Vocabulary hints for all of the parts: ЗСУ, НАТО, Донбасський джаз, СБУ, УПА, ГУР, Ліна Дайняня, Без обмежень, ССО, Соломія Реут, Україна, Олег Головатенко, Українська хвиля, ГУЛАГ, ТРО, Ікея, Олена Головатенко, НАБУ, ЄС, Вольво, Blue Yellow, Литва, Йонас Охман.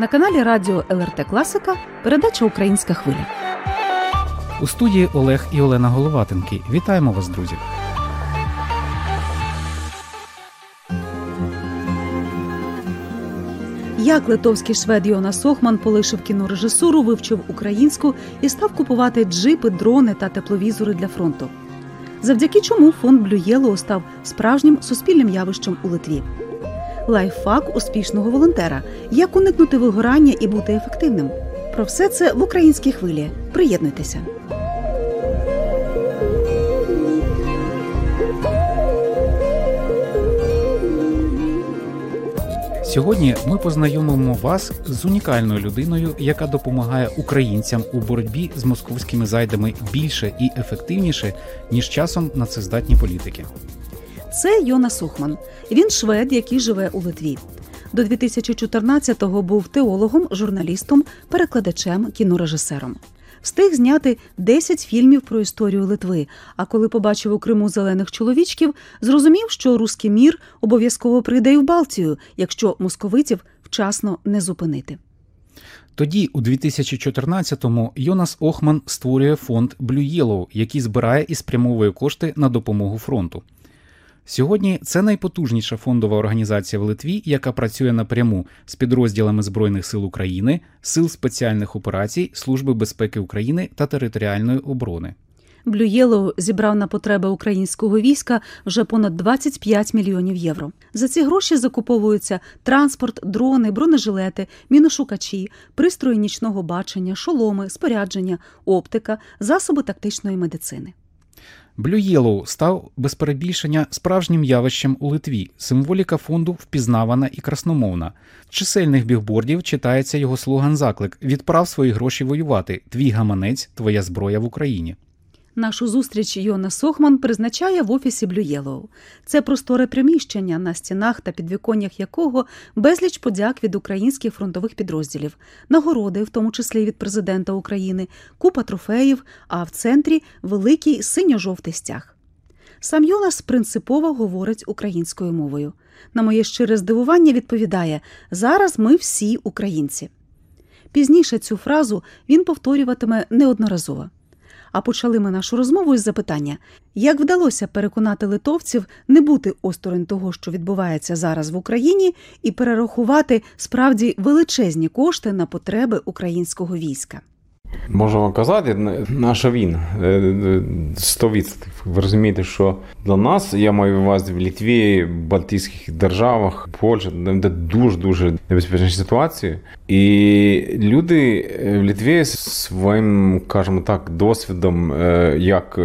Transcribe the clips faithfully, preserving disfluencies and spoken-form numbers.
На каналі радіо Ел Ер Те Класика передача «Українська хвиля». У студії Олег і Олена Головатенки. Вітаємо вас, друзі! Як литовський швед Йонас Охман полишив кінорежисуру, вивчив українську і став купувати джипи, дрони та тепловізори для фронту. Завдяки чому фонд Blue Yellow став справжнім суспільним явищем у Литві. Лайфхак успішного волонтера. Як уникнути вигорання і бути ефективним? Про все це в «Українській хвилі». Приєднуйтеся! Сьогодні ми познайомимо вас з унікальною людиною, яка допомагає українцям у боротьбі з московськими зайдами більше і ефективніше, ніж часом нацездатні політики. Це Йонас Охман. Він швед, який живе у Литві. До дві тисячі чотирнадцятого був теологом, журналістом, перекладачем, кінорежисером. Встиг зняти десять фільмів про історію Литви, а коли побачив у Криму зелених чоловічків, зрозумів, що руський мір обов'язково прийде і в Балтію, якщо московитів вчасно не зупинити. Тоді, у дві тисячі чотирнадцятому, Йонас Охман створює фонд Blue Yellow, який збирає і спрямовує кошти на допомогу фронту. Сьогодні це найпотужніша фондова організація в Литві, яка працює напряму з підрозділами Збройних сил України, Сил спеціальних операцій, Служби безпеки України та територіальної оборони. Blue Yellow зібрав на потреби українського війська вже понад двадцять п'ять мільйонів євро. За ці гроші закуповуються транспорт, дрони, бронежилети, міношукачі, пристрої нічного бачення, шоломи, спорядження, оптика, засоби тактичної медицини. Blue Yellow став, без перебільшення, справжнім явищем у Литві. Символіка фонду впізнавана і красномовна. З чисельних бігбордів читається його слоган-заклик «Відправ свої гроші воювати. Твій гаманець, твоя зброя в Україні». Нашу зустріч Йонас Охман призначає в офісі Blue Yellow. Це просторе приміщення, на стінах та підвіконнях якого безліч подяк від українських фронтових підрозділів, нагороди, в тому числі від президента України, купа трофеїв, а в центрі – великий синьо-жовтий стяг. Сам Йонас принципово говорить українською мовою. На моє щире здивування відповідає «Зараз ми всі українці». Пізніше цю фразу він повторюватиме неодноразово. А почали ми нашу розмову із запитання, як вдалося переконати литовців не бути осторонь того, що відбувається зараз в Україні, і перерахувати справді величезні кошти на потреби українського війська. Можу вам казати, наша війна, сто відсотків. Ви розумієте, що для нас, я маю в увазі в Литві, Балтійських державах, Польщі, де дуже-дуже небезпечна ситуація. І люди в Литві своїм, кажемо так, досвідом, як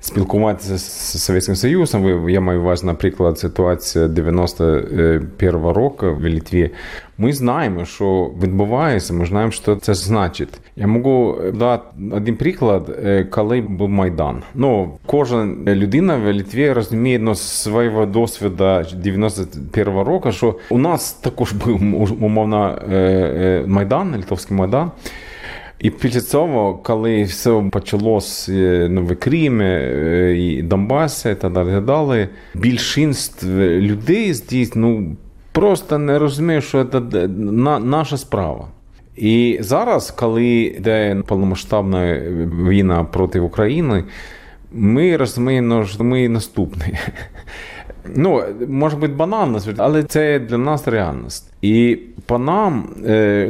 спілкуватися з Совєтським Союзом, я маю в увазі, наприклад, ситуація дев'яносто першого року в Литві. Ми знаємо, що відбувається, ми знаємо, що це значить. Я можу дати один приклад, коли був Майдан. Ну, кожна людина в Литві розуміє ну, свого досвіду дев'яносто першого року, що у нас також був, умовно, Майдан, Литовський Майдан. І після цього, коли все почалося ну, в Кримі, і Донбасі, та далі, далі, більшість людей здесь, ну, просто не розуміє, що це наша справа. І зараз, коли йде повномасштабна війна проти України, ми розуміємо, що ми наступні. Ну, може бути банально, але це для нас реальність. І по нам,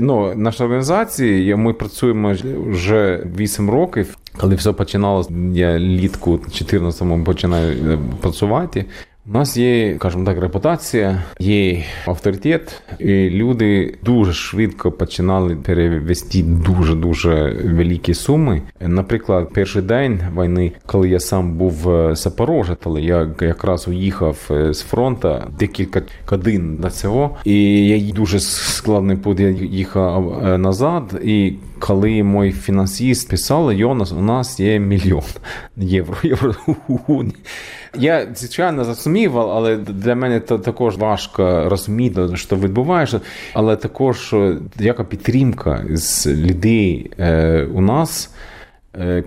ну, наша організація, ми працюємо вже вісім років, коли все починалося, я літку дві тисячі чотирнадцятому починаю працювати. У нас є, кажемо так, репутація, є авторитет, і люди дуже швидко починали перевести дуже-дуже великі суми. Наприклад, перший день війни, коли я сам був в Запорожжі, але я якраз уїхав з фронту декілька годин до цього, і я дуже складний путь, я їхав назад, і коли мій фінансист писав, Йонас, у нас є мільйон євро. Я, звичайно, зрозумів, але для мене це також важко розуміти, що відбувається, але також яка підтримка з людей у нас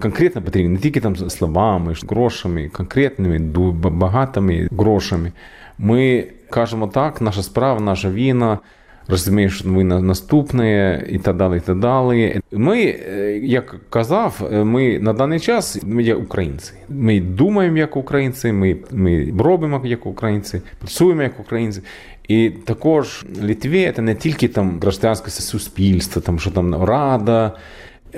конкретно потрібна, не тільки там словами, грошами, конкретними, багатими грошами. Ми, кажемо так, наша справа, наша війна, розумієш, ви наступне і так далі, і так далі. Ми, як казав, ми на даний час ми є українці. Ми думаємо як українці, ми, ми робимо як українці, працюємо як українці. І також Литві це не тільки там громадянське суспільство, там що там рада,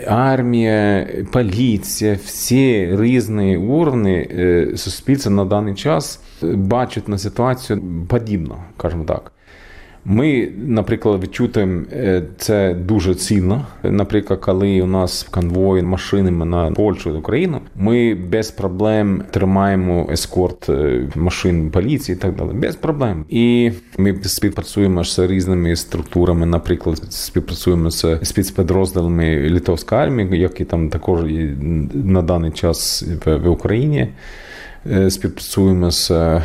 армія, поліція, всі різні рівні суспільства на даний час бачать на ситуацію подібно, кажемо так. Ми, наприклад, відчутимо це дуже цінно. Наприклад, коли у нас в конвої машинами на Польщу і Україну, ми без проблем тримаємо ескорт машин поліції і так далі. Без проблем. І ми співпрацюємо з різними структурами, наприклад, співпрацюємо з спецпідрозділами литовської армії, які там також на даний час в Україні. Співпрацюємо з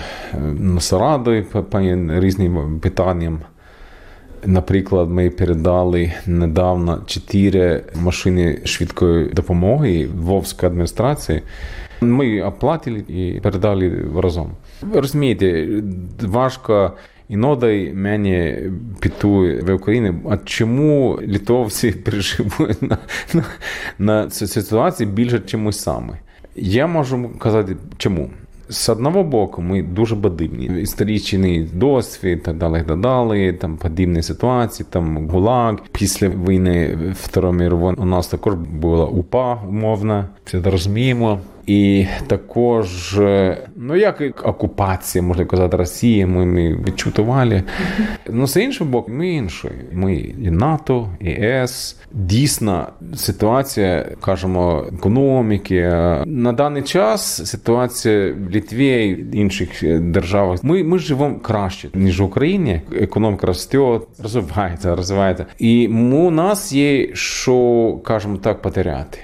Радою по різним питанням. Наприклад, ми передали недавно чотири машини швидкої допомоги Львовській адміністрації. Ми оплатили і передали разом. Розумієте, важко іноді мені питають в Україні, а чому литовці переживають на, на, на цю ситуацію більше, ніж саме. Я можу казати, чому. З одного боку, ми дуже подібні. Історичний досвід, так далі, так далі, там подібні ситуації, там ГУЛАГ. Після війни Второї мірової у нас також була УПА, умовно, все це розуміємо. І також, ну як і окупація, можна казати, Росії, ми, ми відчутували. Ну, з іншого боку, ми інші. Ми і НАТО, і ЄС. Дійсно, ситуація, кажемо, економіки. На даний час ситуація в Литві і інших державах. Ми, ми живемо краще, ніж в Україні. Економіка росте, розвивається, розвивається. І у нас є, що, кажемо так, потеряти.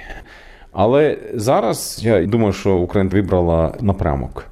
Але зараз, я думаю, що Україна вибрала напрямок,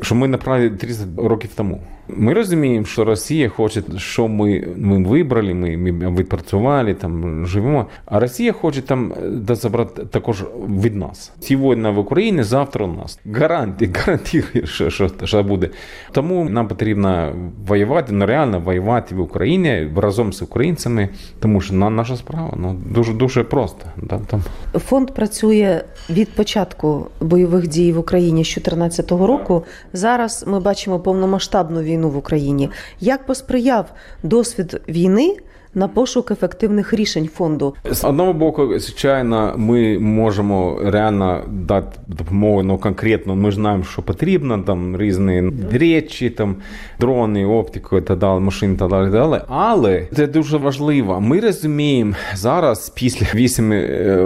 що ми направили тридцять років тому. Ми розуміємо, що Росія хоче, що ми, ми вибрали, ми, ми відпрацювали, там, живемо. А Росія хоче там забрати також від нас. Сьогодні в Україні, завтра у нас. Гарантія, гарантує, що, що, що буде. Тому нам потрібно воювати, ну реально воювати в Україні, разом з українцями, тому що наша справа ну, дуже-дуже просто. Там, там. Фонд працює від початку бойових дій в Україні з дві тисячі чотирнадцятого року. Зараз ми бачимо повномасштабну війну. Війну в Україні. Як посприяв досвід війни на пошук ефективних рішень фонду? З одного боку, звичайно, ми можемо реально дати допомогу, ну, конкретно ми знаємо, що потрібно, там різні речі, там дрони, оптику, та далі, машини, та далі, далі. Але це дуже важливо. Ми розуміємо зараз, після вісім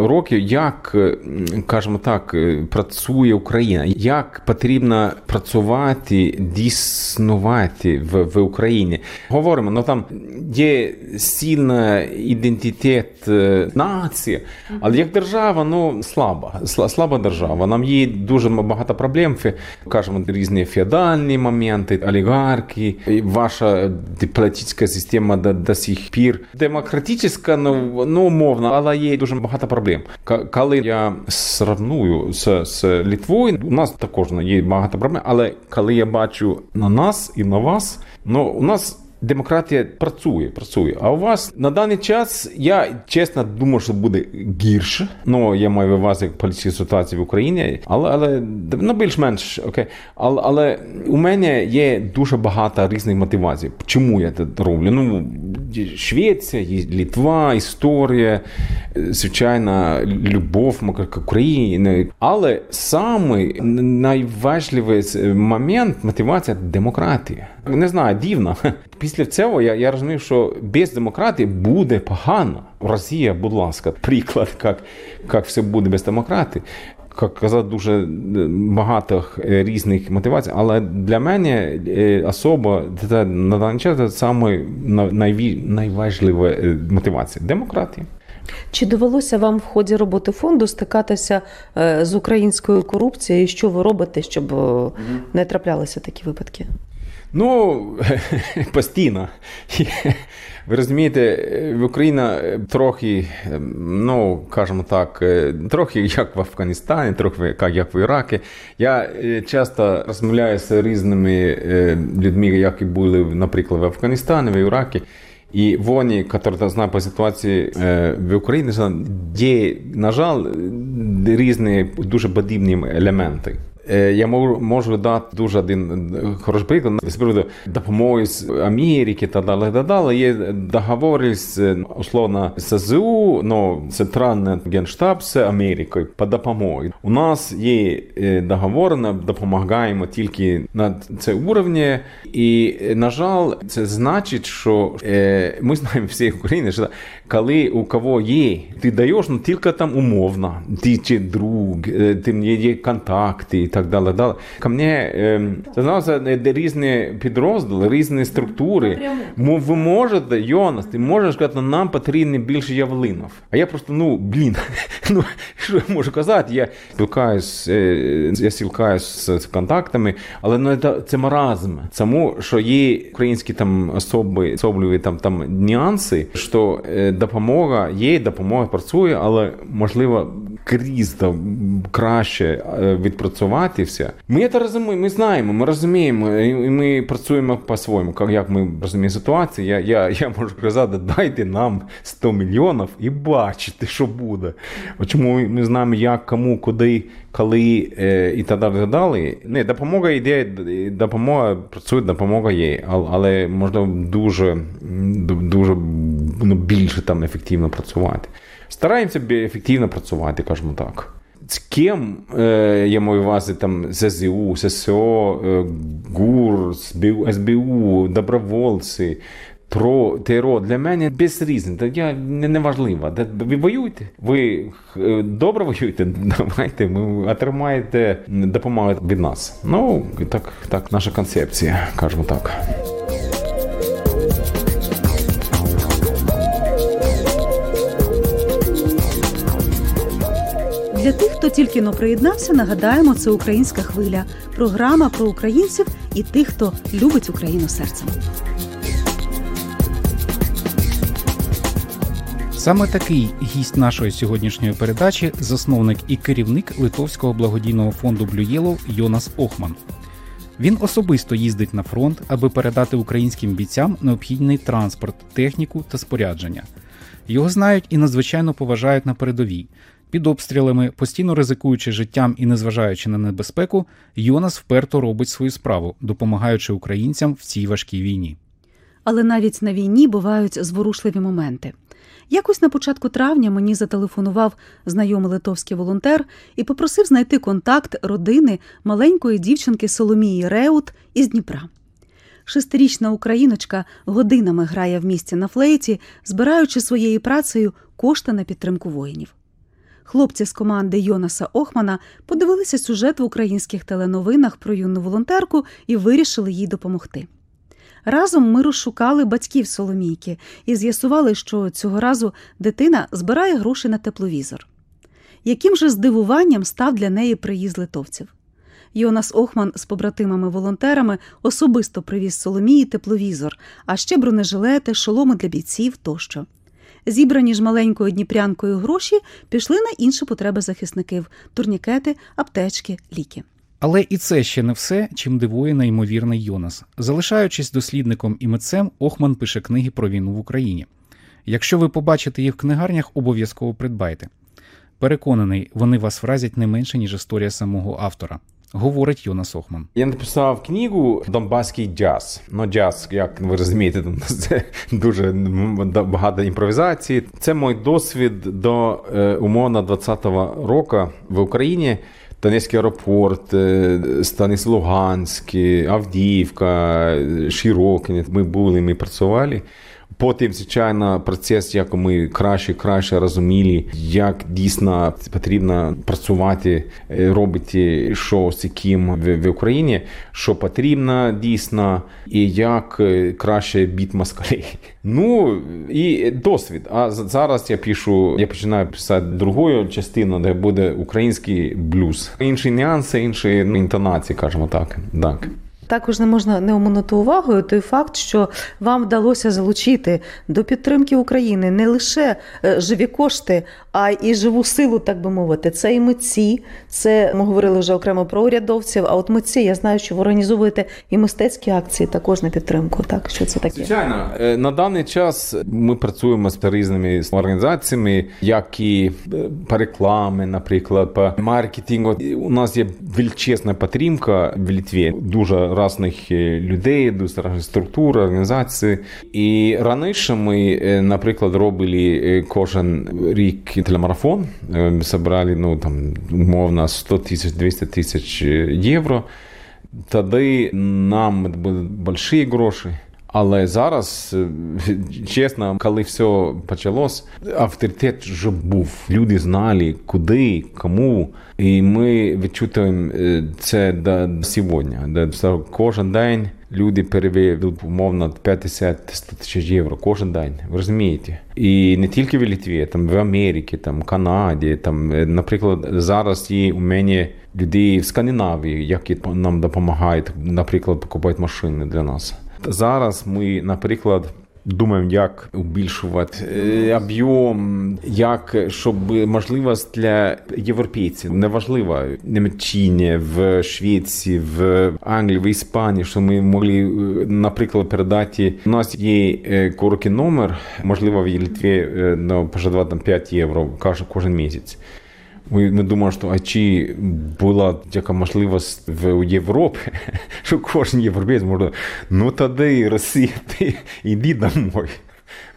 років, як, кажемо так, працює Україна, як потрібно працювати, діснувати в, в Україні. Говоримо, ну там є сильний ідентитет нації, але як держава, ну, слаба. Слаба держава. Нам є дуже багато проблем, кажемо, різні феодальні моменти, олігархи, ваша політична система до, до сих пір демократична, ну, ну, умовно, але є дуже багато проблем. Коли я сравную з, з Литвою, у нас також є багато проблем, але коли я бачу на нас і на вас, ну, у нас демократія працює, працює. А у вас на даний час, я чесно думаю, що буде гірше. Ну, я маю в увазі політичну ситуацію в Україні, але, але ну, більш-менш, окей. Але, але у мене є дуже багато різних мотивацій. Чому я це роблю? Ну, Швеція, Литва, історія, звичайно, любов до України. Але самий найважливий момент мотивація – демократія. Не знаю, дивно. Після цього я, я розумів, що без демократії буде погано. Росія, будь ласка, приклад, як, як все буде без демократії. Як казав, дуже багато різних мотивацій, але для мене особа на даний час це найважлива мотивація – демократія. Чи довелося вам в ході роботи фонду стикатися з українською корупцією? Що ви робите, щоб не траплялися такі випадки? Ну, постійно. Ви розумієте, Україна трохи, ну, кажемо так, трохи як в Афганістані, трохи як в Іракі. Я часто розмовляю з різними людьми, які були, наприклад, в Афганістані, в Іракі. И вони, которые знают по ситуации в Украине, где, на жаль, різні дуже подібні елементи. Я можу дати дуже один хороший приклад з приводу допомоги з Америки та далі, та далі. Є договори з, условно, СЗУ, ну, Центральний Генштаб з Америкою по допомозі. У нас є договор, ми допомагаємо тільки на цьому рівні. І, на жаль, це значить, що ми знаємо всі в Україні, що коли у кого є, ти даєш, ну, тільки там умовно. Ти чи друг, ти є контакти, і так далі, далі. Ко мені зазналися різні підрозділи, різні структури. Мо, ви можете, Йонас, ти можеш казати, нам потрібно більше явлинів. А я просто, ну, блін, ну, що я можу казати? Я спілкаюсь, я спілкаюсь з контактами, але ну, це, це маразм. Тому, що є українські там особи, особливі там, там нюанси, що допомога є, допомога працює, але, можливо, крізь краще відпрацювати. Ми це розуміємо, ми знаємо, ми розуміємо, і ми працюємо по-своєму, як ми розуміємо ситуацію. Я, я, я можу казати, дайте нам сто мільйонів і бачите, що буде. Чому ми, ми знаємо, як, кому, куди, коли е, і так далі, далі. Не, допомога йде, допомога працює, допомога є, але можна дуже, дуже ну, більше там ефективно працювати. Стараємося ефективно працювати, кажемо так. З ким, я маю увазі, там, ЗСУ, ССО, ГУР, СБУ, добровольці, ТРО, для мене без різниці, я не важливо. Ви воюєте, ви добре воюєте, давайте, ви отримаєте допомогу від нас. Ну, так, так наша концепція, кажемо так. Для тих, хто тільки-но приєднався, нагадаємо, це «Українська хвиля» – програма про українців і тих, хто любить Україну серцем. Саме такий гість нашої сьогоднішньої передачі – засновник і керівник литовського благодійного фонду Blue Yellow Йонас Охман. Він особисто їздить на фронт, аби передати українським бійцям необхідний транспорт, техніку та спорядження. Його знають і надзвичайно поважають на передовій. Під обстрілами, постійно ризикуючи життям і незважаючи на небезпеку, Йонас вперто робить свою справу, допомагаючи українцям в цій важкій війні. Але навіть на війні бувають зворушливі моменти. Якось на початку травня мені зателефонував знайомий литовський волонтер і попросив знайти контакт родини маленької дівчинки Соломії Реут із Дніпра. Шестирічна україночка годинами грає в місті на флейті, збираючи своєю працею кошти на підтримку воїнів. Хлопці з команди Йонаса Охмана подивилися сюжет в українських теленовинах про юну волонтерку і вирішили їй допомогти. Разом ми розшукали батьків Соломійки і з'ясували, що цього разу дитина збирає гроші на тепловізор. Яким же здивуванням став для неї приїзд литовців? Йонас Охман з побратимами-волонтерами особисто привіз Соломії тепловізор, а ще бронежилети, шоломи для бійців тощо. Зібрані ж маленькою дніпрянкою гроші пішли на інші потреби захисників – турнікети, аптечки, ліки. Але і це ще не все, чим дивує неймовірний Йонас. Залишаючись дослідником і митцем, Охман пише книги про війну в Україні. Якщо ви побачите їх в книгарнях, обов'язково придбайте. Переконаний, вони вас вразять не менше, ніж історія самого автора. Говорить Йонас Охман. Я написав книгу «Донбасський джаз». Ну, джаз, як ви розумієте, це дуже багато імпровізацій. Це мій досвід до, умовно, двадцятого року в Україні. Донецький аеропорт, Станиці Луганські, Авдіївка, Широкине. Ми були, ми працювали. Потім, звичайно, процес, як ми краще і краще розуміли, як дійсно потрібно працювати, робити що з яким в Україні, що потрібно дійсно, і як краще бити москалів. Ну, і досвід. А зараз я пишу, я починаю писати другу частину, де буде український блюз. Інші нюанси, інші інтонації, кажемо так. Так. Також не можна не оминути увагою той факт, що вам вдалося залучити до підтримки України не лише живі кошти, а і живу силу, так би мовити. Це і митці, це ми говорили вже окремо про урядовців, а от митці, я знаю, що ви організовуєте і мистецькі акції також на підтримку. Так, що це таке? Звичайно. На даний час ми працюємо з різними організаціями, як і по рекламі, наприклад, по маркетингу. У нас є величезна підтримка в Литві, дуже різних людей, дуже різних структур, організацій. І раніше ми, наприклад, робили кожен рік телемарафон, зібрали, ну, там, умовно, сто тисяч, двісті тисяч євро. Тоді нам були великі гроші. Але зараз, чесно, коли все почалось, авторитет вже був. Люди знали, куди, кому. І ми відчуваємо це до сьогодні. Кожен день люди переведуть, умовно, п'ятдесят-сто тисяч євро. Кожен день, ви розумієте. І не тільки в Литві, там, в Америці, там, Канаді. Там, наприклад, зараз є у мене люди в Скандинавії, які нам допомагають, наприклад, купувати машини для нас. Зараз ми, наприклад, думаємо, як збільшувати об'єм, як, щоб можливість для європейців, неважливо, в Німеччині, в Швеції, в Англії, в Іспанії, що ми могли, наприклад, передати. У нас є короткий номер, можливо, в Литві пожертвувати п'ять євро кожен місяць. Ми, ми думали, що а чи була така можливість в Європі, що кожен європейець може, ну тоді Росія, ти йди домой.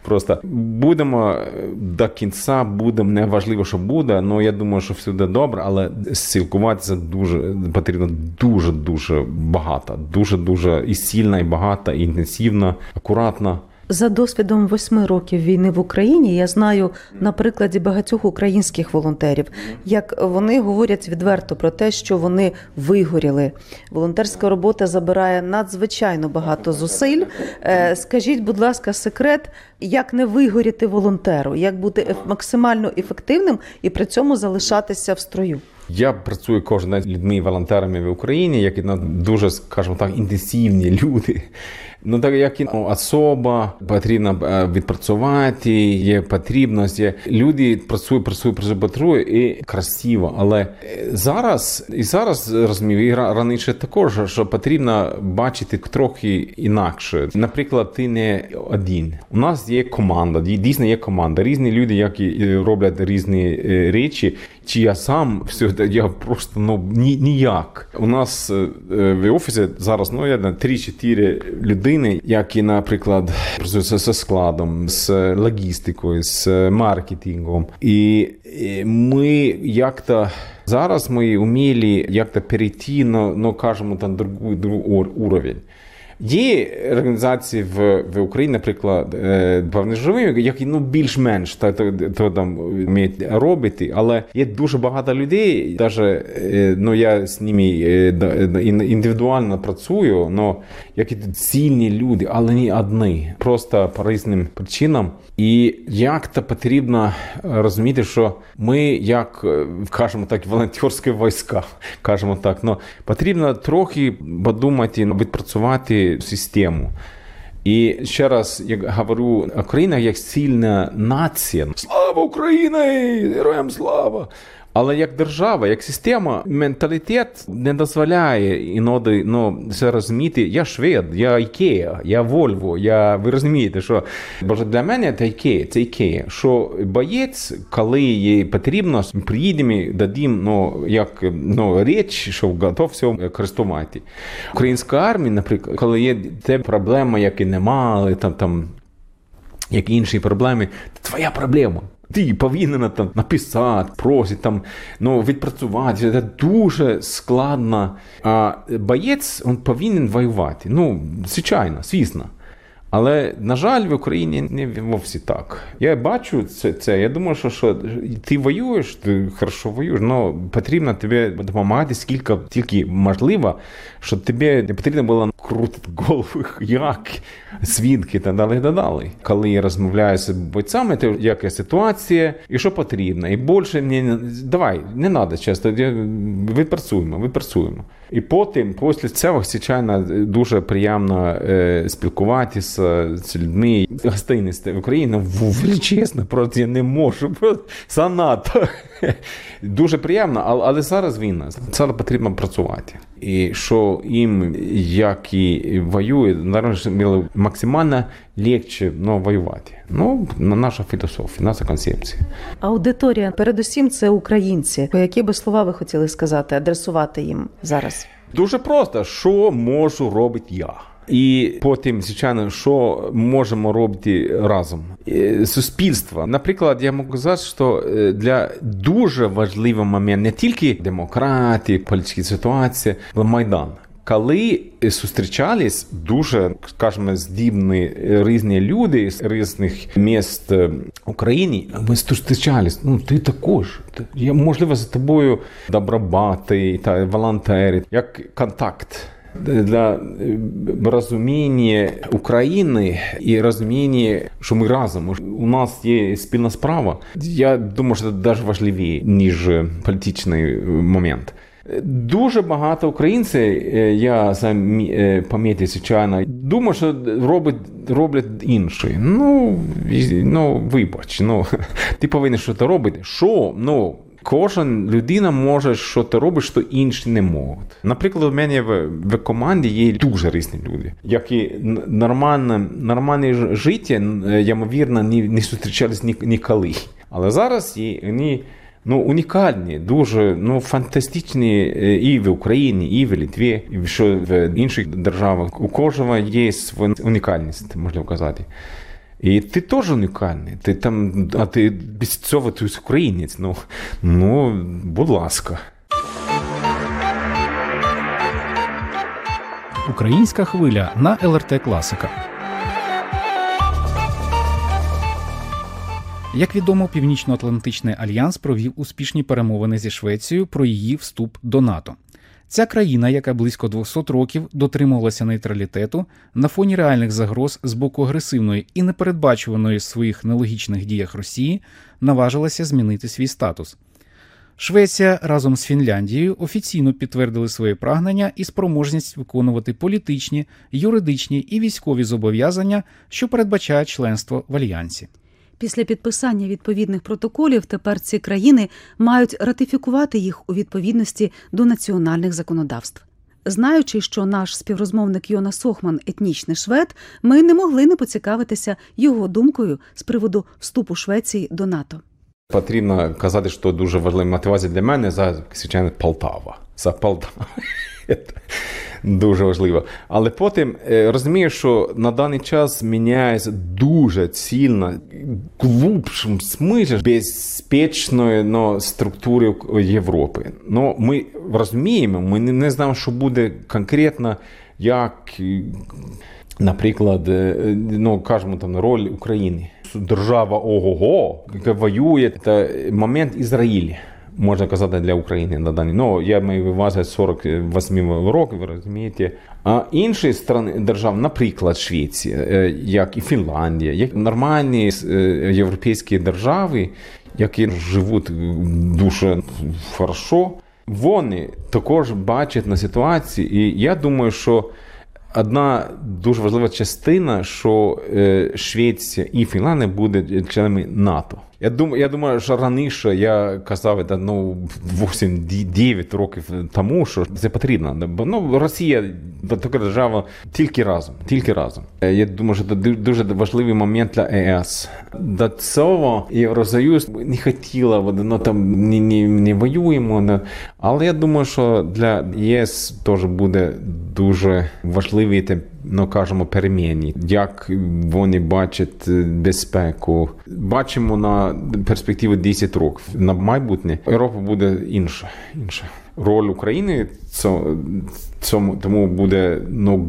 Просто будемо до кінця, будемо, не важливо, що буде, але я думаю, що все буде добре, але спілкуватися дуже потрібно дуже-дуже багато, дуже-дуже і сильно, і багато, і інтенсивно, акуратно. За досвідом восьми років війни в Україні я знаю на прикладі багатьох українських волонтерів, як вони говорять відверто про те, що вони вигоріли. Волонтерська робота забирає надзвичайно багато зусиль. Скажіть, будь ласка, секрет, як не вигоріти волонтеру, як бути максимально ефективним і при цьому залишатися в строю? Я працюю кожен день з людьми-волонтерами в Україні, які дуже, скажімо так, інтенсивні люди. Ну, так як і особа, потрібно відпрацювати, є потрібність. Є. Люди працюють, працюють, працюють, працюють, і красиво. Але зараз, і зараз, розумію, і раніше також, що потрібно бачити трохи інакше. Наприклад, ти не один. У нас є команда, дійсно є команда. Різні люди, які роблять різні речі. Чи я сам, все, я просто, ну, ні, ніяк. У нас в офісі зараз, ну, я знаю, три-чотири людини, які, наприклад, працюються зі складом, з логістикою, з маркетингом. І ми як-то зараз ми вміли як-то перейти на, ну, кажемо, там, другий, другий уровень. Є організації в, в Україні, наприклад, повноживими, які, ну, більш-менш то, то, то, там, вміють робити, але є дуже багато людей, навіть, ну, я з ними індивідуально працюю, но які сильні люди, але не одні, просто по різним причинам. І як-то потрібно розуміти, що ми, як, кажемо так, волонтерські війська, кажемо так, але потрібно трохи подумати, відпрацювати систему. І ще раз я говорю, Україна як сильна нація. Слава Україні! Героям слава! Але як держава, як система, менталітет не дозволяє іноді, ну, все розуміти. Я швед, я Ікея, я Вольво, я, ви розумієте, що для мене це Ікея, це Ікея. Що боєць, коли їй потрібно, приїдемо, дадімо, ну, як, ну, річ, що готов все користувати. Українська армія, наприклад, коли є те проблеми, які не мали, там, там, як інші проблеми, це твоя проблема. Ти повинен там написати, просити, там, ну, відпрацювати. Це дуже складно. А боєць, він повинен воювати. Ну, звичайно, звісно. Але, на жаль, в Україні не вовсі так. Я бачу це, це. Я думаю, що, що ти воюєш, ти хорошо воюєш, але потрібно тобі допомагати скільки тільки можливо, щоб тобі не потрібно було крутити голову, як, свідки та далі, та далі. Коли я розмовляю з бойцями, то яка ситуація і що потрібно. І більше мені, давай, не треба часто, відпрацюємо, відпрацюємо. І потім, після цього, звичайно, дуже приємно е, спілкуватися з людьми. Гостинність в Україні величезна, просто я не можу, просто занадто. Дуже приємно, але зараз війна, зараз потрібно працювати. І що їм, як і воюють, наразі було максимально легше, ну, воювати. Ну, наша філософія, наша концепція. Аудиторія, передусім, це українці. Які би слова ви хотіли сказати, адресувати їм зараз? Дуже просто. Що можу робити я? І потім, звичайно, що можемо робити разом. Суспільство. Наприклад, я можу казати, що для дуже важливого моменту не тільки демократії, політичні ситуації, але Майдан. Коли зустрічались дуже, скажімо, здібні різні люди з різних міст України, ми зустрічались, ну ти також, я, можливо, за тобою добробати, та волонтери, як контакт. Для розуміння України і розуміння, що ми разом, у нас є спільна справа, я думаю, що це навіть важливіше, ніж політичний момент. Дуже багато українців, я сам пам'ятаю, звичайно, думаю, що роблять, роблять інші. Ну, ну, вибач, ну, ти повинен щось робити. Що? Ну, кожен людина може щось робити, що інші не можуть. Наприклад, у мене в, в команді є дуже різні люди, які нормальне, нормальне життя, ймовірно, не, не зустрічались ні, ніколи. Але зараз є, вони ну, унікальні, дуже ну, фантастичні і в Україні, і в Литві, і в інших державах. У кожного є своя унікальність, можна казати. І ти теж унікальний, ти там, а ти без цього ти українець, ну, ну, будь ласка. Українська хвиля на ел ер те-Класика. Як відомо, Північно-Атлантичний альянс провів успішні перемовини зі Швецією про її вступ до НАТО. Ця країна, яка близько двісті років дотримувалася нейтралітету, на фоні реальних загроз з боку агресивної і непередбачуваної в своїх нелогічних діях Росії, наважилася змінити свій статус. Швеція разом з Фінляндією офіційно підтвердили своє прагнення і спроможність виконувати політичні, юридичні і військові зобов'язання, що передбачає членство в Альянсі. Після підписання відповідних протоколів тепер ці країни мають ратифікувати їх у відповідності до національних законодавств. Знаючи, що наш співрозмовник Йонас Охман – етнічний швед, ми не могли не поцікавитися його думкою з приводу вступу Швеції до НАТО. Потрібно казати, що дуже важлива мотивація для мене за, звичайно, Полтава. За Полтава. Дуже важливо. Але потім розумію, що на даний час міняється дуже цільно, глибшим смислом безпечної ну, структури Європи. Ну, ми розуміємо, ми не знаємо, що буде конкретно, як, наприклад, ну, кажемо, там, роль України. Держава ого-го, яка воює, це момент Ізраїля. Можна казати, для України на дані. Ну, я маю виважати сорок восьмий років, ви розумієте. А інші страни, держави, наприклад, Швеція, як і Фінландія, як нормальні європейські держави, які живуть дуже хорошо, вони також бачать на ситуації. І я думаю, що одна дуже важлива частина, що Швеція і Фінляндія будуть членами НАТО. Я думаю, я думаю, що раніше я казав, ну, вісім-дев'ять років тому, що це потрібно. Ну, Росія така держава тільки разом, тільки разом. Я думаю, що це дуже важливий момент для ЕС. До цього Євросоюз не хотіла, ну, там не, не, не воюємо, але я думаю, що для ЄС теж буде дуже важливий ну, кажемо, перемінні, як вони бачать безпеку. Бачимо на перспективу десять років. На майбутнє Європа буде інша, інша. Роль України цьому, тому буде, ну,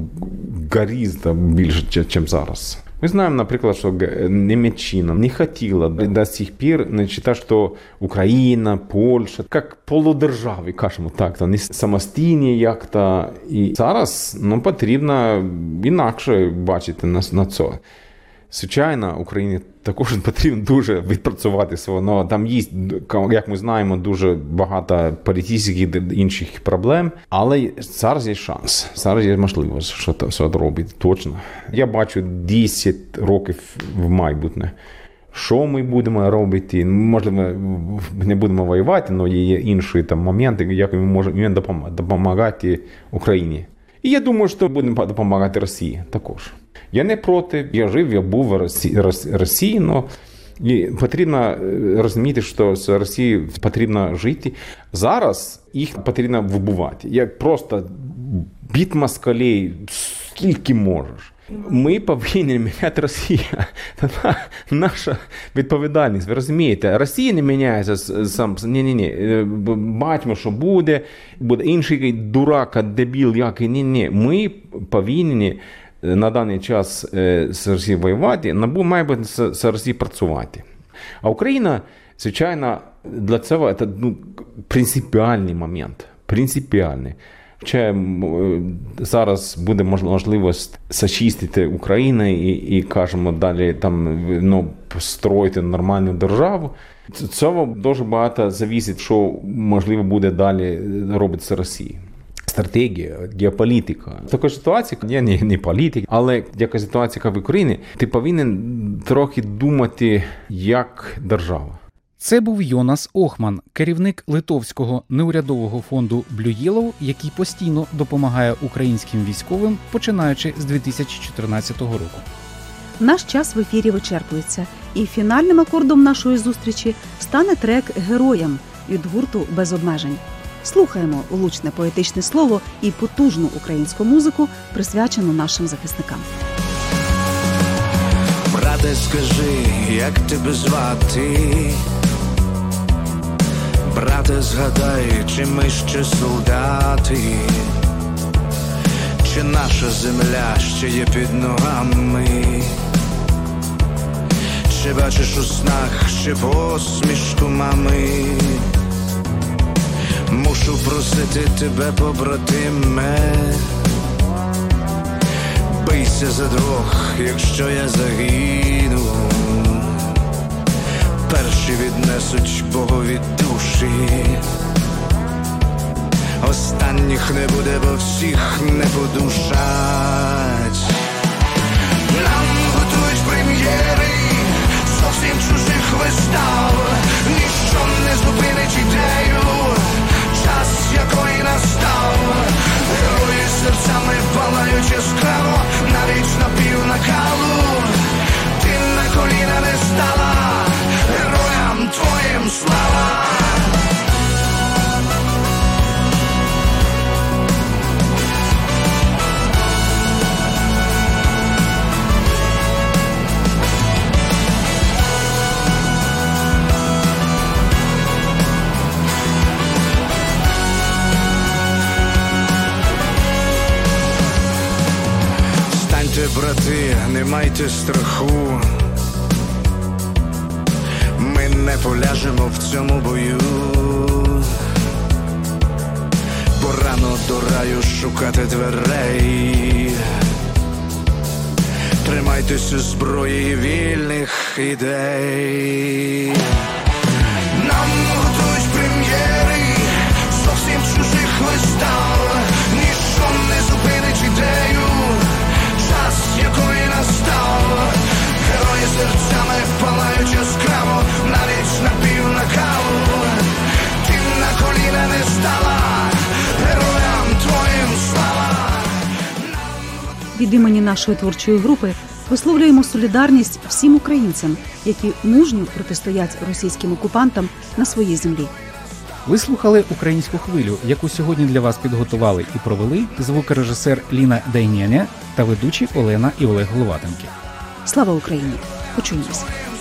гораздо більше, ніж зараз. Мы знаем, например, что Немеччина не хотела до сих пор считать, что Украина, Польша, как полудержави, кажемо так, не самостійні як-то. І зараз нам потрібно інакше бачити на це. Звичайно, Україні також потрібно дуже відпрацювати своє. Там є, як ми знаємо, дуже багато політичних і інших проблем, але зараз є шанс, зараз є можливість, що це робити точно. Я бачу десять років в майбутнє. Що ми будемо робити? Можливо, не будемо воювати, але є інші там моменти, як ми можемо допомагати Україні. І я думаю, що будемо допомагати Росії також. Я не проти, я жив, я був в Росії, але потрібно розуміти, що з Росією потрібно жити. Зараз їх потрібно вбивати. Як просто бити москалей скільки можеш. Ми повинні міняти Росію. Це наша відповідальність, ви розумієте. Росія не міняється сам. Ні-ні-ні. Бачимо, що буде. Буде інший дурак, дебіл, який. Ні-ні. Ми повинні на даний час з Росією воювати, НАБУ має бути з Росією працювати. А Україна, звичайно, для цього це, ну, принципіальний момент. Принципіальний. Чи зараз буде можливість зачистити Україну і, і кажемо, далі там, ну, строїти нормальну державу. Цього дуже багато залежить, що можливо буде далі робити з Росією. Стратегія, геополітика. Така ситуація, я не, не політик, але яка ситуація в Україні, ти повинен трохи думати як держава. Це був Йонас Охман, керівник литовського неурядового фонду Blue Yellow, який постійно допомагає українським військовим, починаючи з дві тисячі чотирнадцятого року. Наш час в ефірі вичерпується, і фінальним акордом нашої зустрічі стане трек «Героям» від гурту «Без обмежень». Слухаємо влучне поетичне слово і потужну українську музику, присвячену нашим захисникам. Брате, скажи, як тебе звати? Брате, згадай, чи ми ще солдати? Чи наша земля ще є під ногами? Чи бачиш у снах ще посмішку мами? Мушу просити тебе, побратиме, бийся за двох, якщо я загину. Перші віднесуть Богові душі, останніх не буде, бо всіх не подушать. Нам готують прем'єри зовсім чужих вистав, ніщо не зупинить ідею, якої настав. Герої серцями палають яскраво, навіть напів накалу. Ти на коліна не стала, героям твоїм слава. Брати, не майте страху, ми не поляжемо в цьому бою, бо рано до раю шукати дверей. Тримайтеся зброї вільних ідей. Нам готують прем'єри зовсім чужих вистав, ніщо не зупинить ідею, якої настав. Герої серцями палають яскраво, навіть напів накалу. Ти на коліна не стала, героям твоїм слава. Від імені нашої творчої групи висловлюємо солідарність всім українцям, які мужньо протистоять російським окупантам на своїй землі. Ви слухали «Українську хвилю», яку сьогодні для вас підготували і провели звукорежисер Ліна Дайняня та ведучі Олена і Олег Головатенки. Слава Україні! Почуємося!